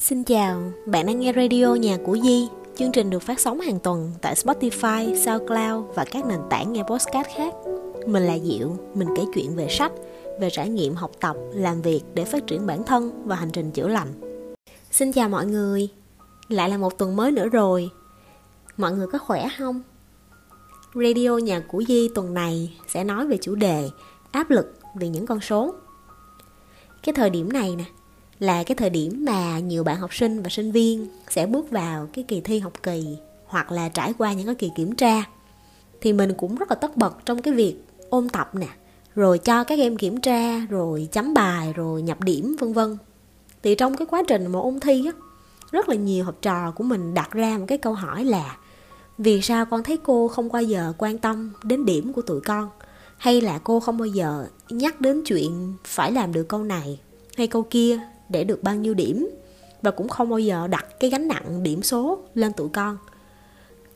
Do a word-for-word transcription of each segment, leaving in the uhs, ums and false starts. Xin chào, bạn đang nghe radio Nhà của Di. Chương trình được phát sóng hàng tuần tại Spotify, Soundcloud và các nền tảng nghe podcast khác. Mình là Diệu, mình kể chuyện về sách, về trải nghiệm học tập, làm việc để phát triển bản thân và hành trình chữa lành. Xin chào mọi người, lại là một tuần mới nữa rồi. Mọi người có khỏe không? Radio Nhà của Di tuần này sẽ nói về chủ đề áp lực vì những con số. Cái thời điểm này nè, là cái thời điểm mà nhiều bạn học sinh và sinh viên sẽ bước vào cái kỳ thi học kỳ hoặc là trải qua những cái kỳ kiểm tra. Thì mình cũng rất là tất bật trong cái việc ôn tập nè, rồi cho các em kiểm tra, rồi chấm bài, rồi nhập điểm vân vân. Thì trong cái quá trình mà ôn thi á, rất là nhiều học trò của mình đặt ra một cái câu hỏi là: vì sao con thấy cô không bao giờ quan tâm đến điểm của tụi con? Hay là cô không bao giờ nhắc đến chuyện phải làm được câu này hay câu kia để được bao nhiêu điểm, và cũng không bao giờ đặt cái gánh nặng điểm số lên tụi con.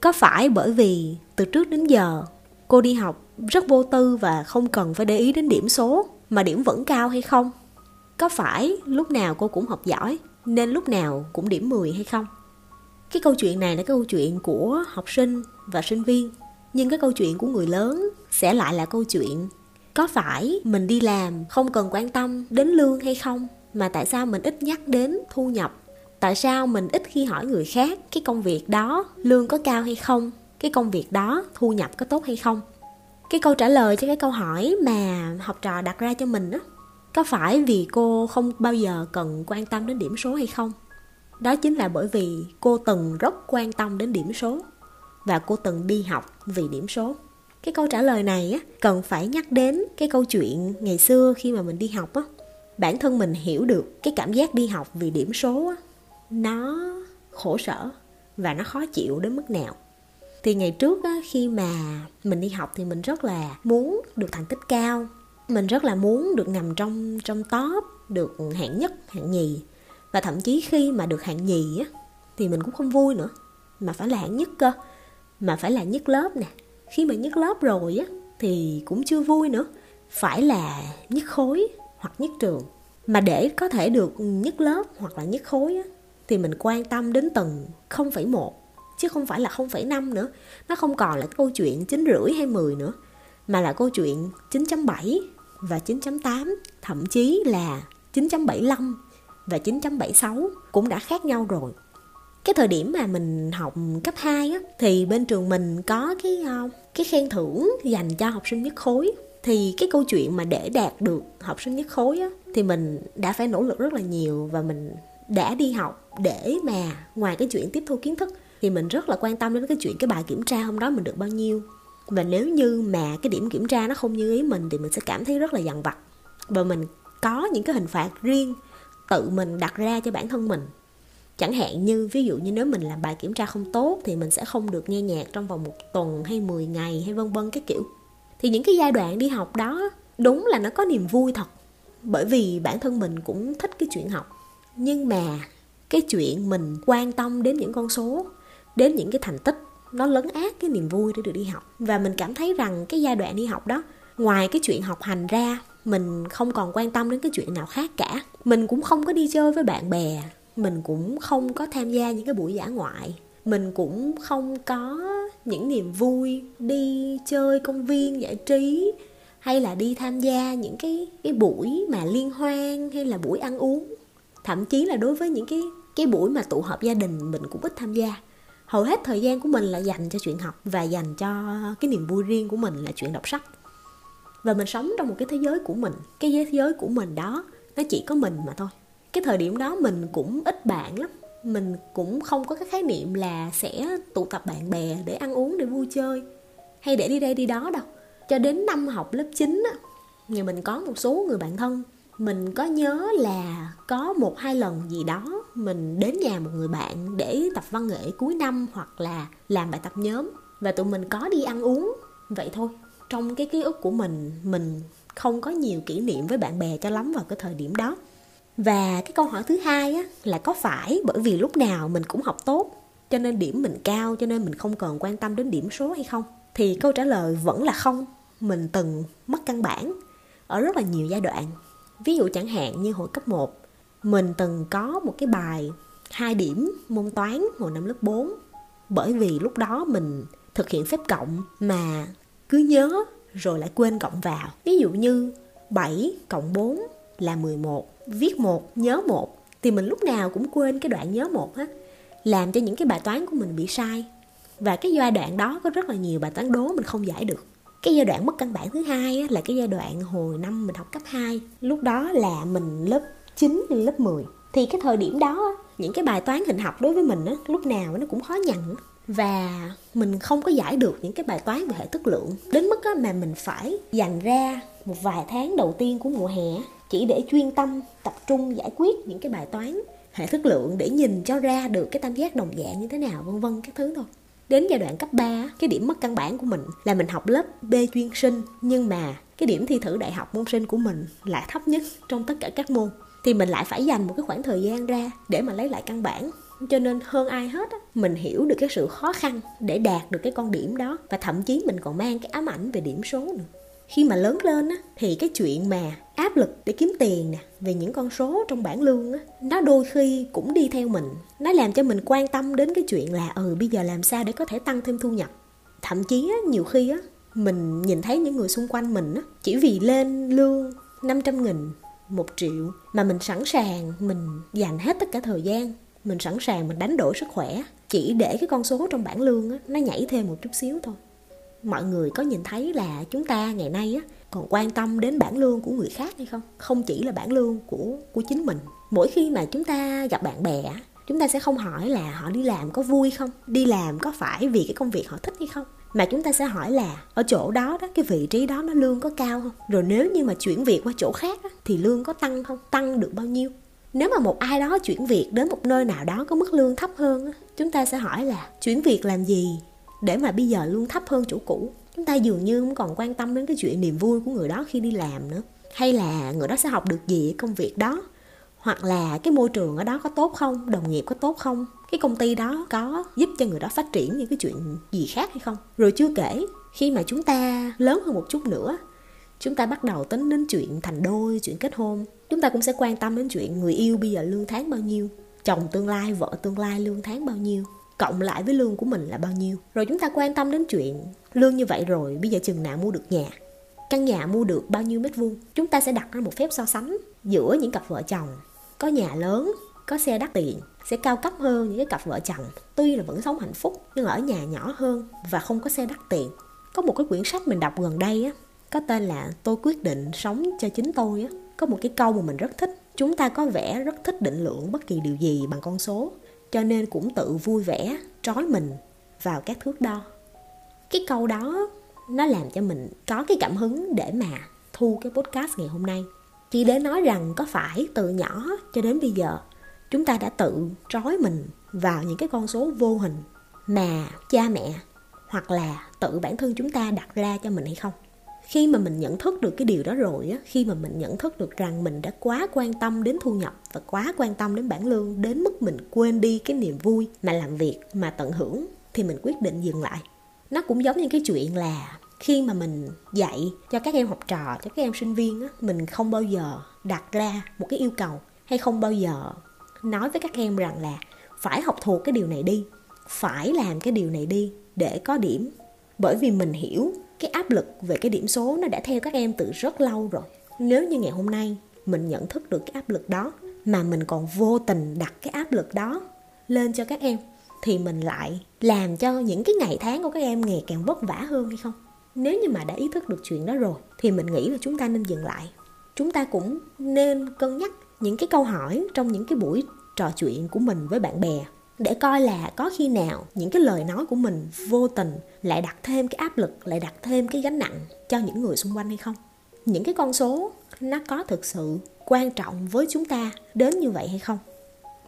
Có phải bởi vì từ trước đến giờ cô đi học rất vô tư và không cần phải để ý đến điểm số mà điểm vẫn cao hay không? Có phải lúc nào cô cũng học giỏi nên lúc nào cũng điểm mười hay không? Cái câu chuyện này là cái câu chuyện của học sinh và sinh viên, nhưng cái câu chuyện của người lớn sẽ lại là câu chuyện: có phải mình đi làm không cần quan tâm đến lương hay không? Mà tại sao mình ít nhắc đến thu nhập? Tại sao mình ít khi hỏi người khác cái công việc đó lương có cao hay không? Cái công việc đó thu nhập có tốt hay không? Cái câu trả lời cho cái câu hỏi mà học trò đặt ra cho mình đó, có phải vì cô không bao giờ cần quan tâm đến điểm số hay không? Đó chính là bởi vì cô từng rất quan tâm đến điểm số và cô từng đi học vì điểm số. Cái câu trả lời này á, cần phải nhắc đến cái câu chuyện ngày xưa khi mà mình đi học á. Bản thân mình hiểu được cái cảm giác đi học vì điểm số á, nó khổ sở và nó khó chịu đến mức nào. Thì ngày trước á, khi mà mình đi học thì mình rất là muốn được thành tích cao. Mình rất là muốn được nằm trong, trong top, được hạng nhất, hạng nhì. Và thậm chí khi mà được hạng nhì á, thì mình cũng không vui nữa, mà phải là hạng nhất cơ, mà phải là nhất lớp nè. Khi mà nhất lớp rồi á, thì cũng chưa vui nữa, phải là nhất khối hoặc nhất trường. Mà để có thể được nhất lớp hoặc là nhất khối á, thì mình quan tâm đến từng không phẩy một chứ không phải là không phẩy năm nữa. Nó không còn là câu chuyện chín phẩy năm hay mười nữa, mà là câu chuyện chín phẩy bảy và chín phẩy tám, thậm chí là chín phẩy bảy lăm và chín phẩy bảy sáu cũng đã khác nhau rồi. Cái thời điểm mà mình học cấp hai á, thì bên trường mình có cái, cái khen thưởng dành cho học sinh nhất khối. Thì cái câu chuyện mà để đạt được học sinh nhất khối á, thì mình đã phải nỗ lực rất là nhiều. Và mình đã đi học để mà ngoài cái chuyện tiếp thu kiến thức, thì mình rất là quan tâm đến cái chuyện cái bài kiểm tra hôm đó mình được bao nhiêu. Và nếu như mà cái điểm kiểm tra nó không như ý mình thì mình sẽ cảm thấy rất là dằn vặt. Và mình có những cái hình phạt riêng tự mình đặt ra cho bản thân mình. Chẳng hạn như ví dụ như nếu mình làm bài kiểm tra không tốt thì mình sẽ không được nghe nhạc trong vòng một tuần hay mười ngày hay vân vân cái kiểu. Thì những cái giai đoạn đi học đó đúng là nó có niềm vui thật, bởi vì bản thân mình cũng thích cái chuyện học. Nhưng mà cái chuyện mình quan tâm đến những con số, đến những cái thành tích, nó lấn át cái niềm vui để được đi học. Và mình cảm thấy rằng cái giai đoạn đi học đó, ngoài cái chuyện học hành ra, mình không còn quan tâm đến cái chuyện nào khác cả. Mình cũng không có đi chơi với bạn bè, mình cũng không có tham gia những cái buổi dã ngoại, mình cũng không có những niềm vui đi chơi công viên giải trí, hay là đi tham gia những cái, cái buổi mà liên hoan hay là buổi ăn uống. Thậm chí là đối với những cái, cái buổi mà tụ họp gia đình mình cũng ít tham gia. Hầu hết thời gian của mình là dành cho chuyện học và dành cho cái niềm vui riêng của mình là chuyện đọc sách. Và mình sống trong một cái thế giới của mình. Cái thế giới của mình đó, nó chỉ có mình mà thôi. Cái thời điểm đó mình cũng ít bạn lắm. Mình cũng không có cái khái niệm là sẽ tụ tập bạn bè để ăn uống, để vui chơi, hay để đi đây đi đó đâu. Cho đến năm học lớp chín á, nhà mình có một số người bạn thân. Mình có nhớ là có một hai lần gì đó mình đến nhà một người bạn để tập văn nghệ cuối năm hoặc là làm bài tập nhóm. Và tụi mình có đi ăn uống, vậy thôi. Trong cái ký ức của mình, mình không có nhiều kỷ niệm với bạn bè cho lắm vào cái thời điểm đó. Và cái câu hỏi thứ hai á, là có phải bởi vì lúc nào mình cũng học tốt cho nên điểm mình cao, cho nên mình không cần quan tâm đến điểm số hay không? Thì câu trả lời vẫn là không. Mình từng mất căn bản ở rất là nhiều giai đoạn. Ví dụ chẳng hạn như hồi cấp một, mình từng có một cái bài hai điểm môn toán hồi năm lớp bốn. Bởi vì lúc đó mình thực hiện phép cộng mà cứ nhớ rồi lại quên cộng vào. Ví dụ như bảy cộng bốn là mười một, viết một, nhớ một, thì mình lúc nào cũng quên cái đoạn nhớ một hết, làm cho những cái bài toán của mình bị sai. Và cái giai đoạn đó có rất là nhiều bài toán đố mình không giải được. Cái giai đoạn mất căn bản thứ hai là cái giai đoạn hồi năm mình học cấp hai. Lúc đó là mình lớp chín, lớp mười. Thì cái thời điểm đó, những cái bài toán hình học đối với mình lúc nào nó cũng khó nhằn. Và mình không có giải được những cái bài toán về hệ thức lượng. Đến mức mà mình phải dành ra một vài tháng đầu tiên của mùa hè chỉ để chuyên tâm, tập trung giải quyết những cái bài toán hệ thức lượng để nhìn cho ra được cái tam giác đồng dạng như thế nào, vân vân các thứ thôi. Đến giai đoạn cấp ba, cái điểm mất căn bản của mình là mình học lớp B chuyên sinh, nhưng mà cái điểm thi thử đại học môn sinh của mình lại thấp nhất trong tất cả các môn. Thì mình lại phải dành một cái khoảng thời gian ra để mà lấy lại căn bản. Cho nên hơn ai hết, mình hiểu được cái sự khó khăn để đạt được cái con điểm đó. Và thậm chí mình còn mang cái ám ảnh về điểm số nữa. Khi mà lớn lên thì cái chuyện mà áp lực để kiếm tiền nè, về những con số trong bảng lương, nó đôi khi cũng đi theo mình. Nó làm cho mình quan tâm đến cái chuyện là ừ bây giờ làm sao để có thể tăng thêm thu nhập. Thậm chí nhiều khi mình nhìn thấy những người xung quanh mình chỉ vì lên lương năm trăm nghìn, một triệu mà mình sẵn sàng mình dành hết tất cả thời gian, mình sẵn sàng mình đánh đổi sức khỏe chỉ để cái con số trong bảng lương á, nó nhảy thêm một chút xíu thôi. Mọi người có nhìn thấy là chúng ta ngày nay á, còn quan tâm đến bảng lương của người khác hay không? Không chỉ là bảng lương của, của chính mình. Mỗi khi mà chúng ta gặp bạn bè, chúng ta sẽ không hỏi là họ đi làm có vui không? Đi làm có phải vì cái công việc họ thích hay không? Mà chúng ta sẽ hỏi là ở chỗ đó, đó cái vị trí đó nó lương có cao không? Rồi nếu như mà chuyển việc qua chỗ khác đó, thì lương có tăng không? Tăng được bao nhiêu? Nếu mà một ai đó chuyển việc đến một nơi nào đó có mức lương thấp hơn, chúng ta sẽ hỏi là chuyển việc làm gì để mà bây giờ lương thấp hơn chỗ cũ. Chúng ta dường như không còn quan tâm đến cái chuyện niềm vui của người đó khi đi làm nữa. Hay là người đó sẽ học được gì công việc đó? Hoặc là cái môi trường ở đó có tốt không? Đồng nghiệp có tốt không? Cái công ty đó có giúp cho người đó phát triển những cái chuyện gì khác hay không? Rồi chưa kể, khi mà chúng ta lớn hơn một chút nữa, chúng ta bắt đầu tính đến chuyện thành đôi, chuyện kết hôn. Chúng ta cũng sẽ quan tâm đến chuyện người yêu bây giờ lương tháng bao nhiêu, chồng tương lai, vợ tương lai lương tháng bao nhiêu, cộng lại với lương của mình là bao nhiêu. Rồi chúng ta quan tâm đến chuyện lương như vậy rồi, bây giờ chừng nào mua được nhà, căn nhà mua được bao nhiêu mét vuông. Chúng ta sẽ đặt ra một phép so sánh giữa những cặp vợ chồng có nhà lớn, có xe đắt tiền, sẽ cao cấp hơn những cái cặp vợ chồng tuy là vẫn sống hạnh phúc nhưng ở nhà nhỏ hơn và không có xe đắt tiền. Có một cái quyển sách mình đọc gần đây á, có tên là Tôi quyết định sống cho chính tôi á, có một cái câu mà mình rất thích. Chúng ta có vẻ rất thích định lượng bất kỳ điều gì bằng con số, cho nên cũng tự vui vẻ trói mình vào các thước đo. Cái câu đó nó làm cho mình có cái cảm hứng để mà thu cái podcast ngày hôm nay. Chỉ để nói rằng có phải từ nhỏ cho đến bây giờ chúng ta đã tự trói mình vào những cái con số vô hình mà cha mẹ hoặc là tự bản thân chúng ta đặt ra cho mình hay không? Khi mà mình nhận thức được cái điều đó rồi á, khi mà mình nhận thức được rằng mình đã quá quan tâm đến thu nhập và quá quan tâm đến bảng lương đến mức mình quên đi cái niềm vui mà làm việc, mà tận hưởng, thì mình quyết định dừng lại. Nó cũng giống như cái chuyện là khi mà mình dạy cho các em học trò, cho các em sinh viên á, mình không bao giờ đặt ra một cái yêu cầu hay không bao giờ nói với các em rằng là phải học thuộc cái điều này đi, phải làm cái điều này đi để có điểm. Bởi vì mình hiểu cái áp lực về cái điểm số nó đã theo các em từ rất lâu rồi. Nếu như ngày hôm nay mình nhận thức được cái áp lực đó mà mình còn vô tình đặt cái áp lực đó lên cho các em, thì mình lại làm cho những cái ngày tháng của các em ngày càng vất vả hơn hay không? Nếu như mà đã ý thức được chuyện đó rồi thì mình nghĩ là chúng ta nên dừng lại. Chúng ta cũng nên cân nhắc những cái câu hỏi trong những cái buổi trò chuyện của mình với bạn bè, để coi là có khi nào những cái lời nói của mình vô tình lại đặt thêm cái áp lực, lại đặt thêm cái gánh nặng cho những người xung quanh hay không. Những cái con số nó có thực sự quan trọng với chúng ta đến như vậy hay không?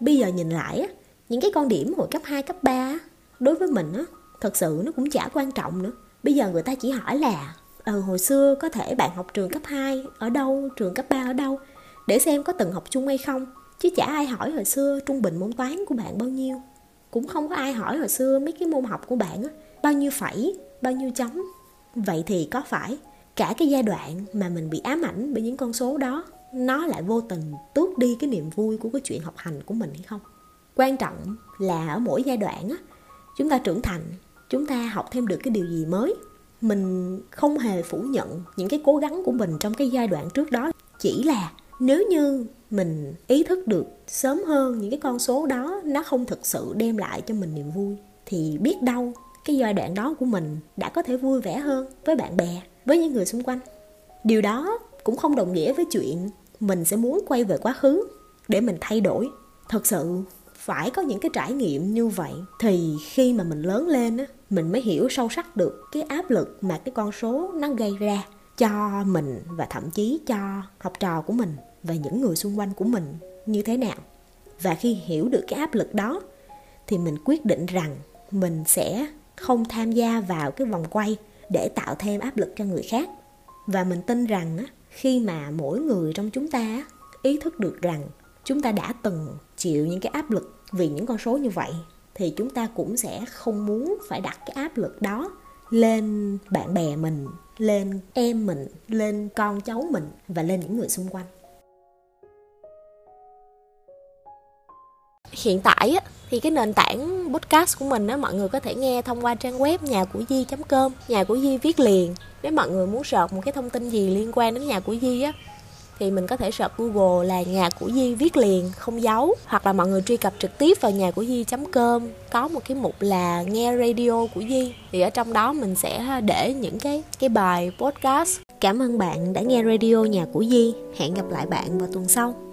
Bây giờ nhìn lại, những cái con điểm hồi cấp hai, cấp ba đối với mình thật sự nó cũng chả quan trọng nữa. Bây giờ người ta chỉ hỏi là ừ, hồi xưa có thể bạn học trường cấp hai ở đâu, trường cấp ba ở đâu, để xem có từng học chung hay không. Chứ chả ai hỏi hồi xưa trung bình môn toán của bạn bao nhiêu. Cũng không có ai hỏi hồi xưa mấy cái môn học của bạn á, bao nhiêu phẩy, bao nhiêu chấm. Vậy thì có phải cả cái giai đoạn mà mình bị ám ảnh bởi những con số đó, nó lại vô tình tước đi cái niềm vui của cái chuyện học hành của mình hay không? Quan trọng là ở mỗi giai đoạn á, chúng ta trưởng thành, chúng ta học thêm được cái điều gì mới. Mình không hề phủ nhận những cái cố gắng của mình trong cái giai đoạn trước đó. Chỉ là nếu như mình ý thức được sớm hơn những cái con số đó nó không thực sự đem lại cho mình niềm vui, thì biết đâu cái giai đoạn đó của mình đã có thể vui vẻ hơn với bạn bè, với những người xung quanh. Điều đó cũng không đồng nghĩa với chuyện mình sẽ muốn quay về quá khứ để mình thay đổi. Thật sự phải có những cái trải nghiệm như vậy thì khi mà mình lớn lên á, mình mới hiểu sâu sắc được cái áp lực mà cái con số nó gây ra cho mình và thậm chí cho học trò của mình và những người xung quanh của mình như thế nào. Và khi hiểu được cái áp lực đó thì mình quyết định rằng mình sẽ không tham gia vào cái vòng quay để tạo thêm áp lực cho người khác. Và mình tin rằng khi mà mỗi người trong chúng ta ý thức được rằng chúng ta đã từng chịu những cái áp lực vì những con số như vậy, thì chúng ta cũng sẽ không muốn phải đặt cái áp lực đó lên bạn bè mình, lên em mình, lên con cháu mình và lên những người xung quanh. Hiện tại thì cái nền tảng podcast của mình á, mọi người có thể nghe thông qua trang web nhà của di chấm com, nhà của Di viết liền. Nếu mọi người muốn search một cái thông tin gì liên quan đến nhà của Di á, thì mình có thể search Google là nhà của Di viết liền, không dấu. Hoặc là mọi người truy cập trực tiếp vào nhà của di chấm com, có một cái mục là nghe radio của Di. Thì ở trong đó mình sẽ để những cái, cái bài podcast. Cảm ơn bạn đã nghe radio nhà của Di. Hẹn gặp lại bạn vào tuần sau.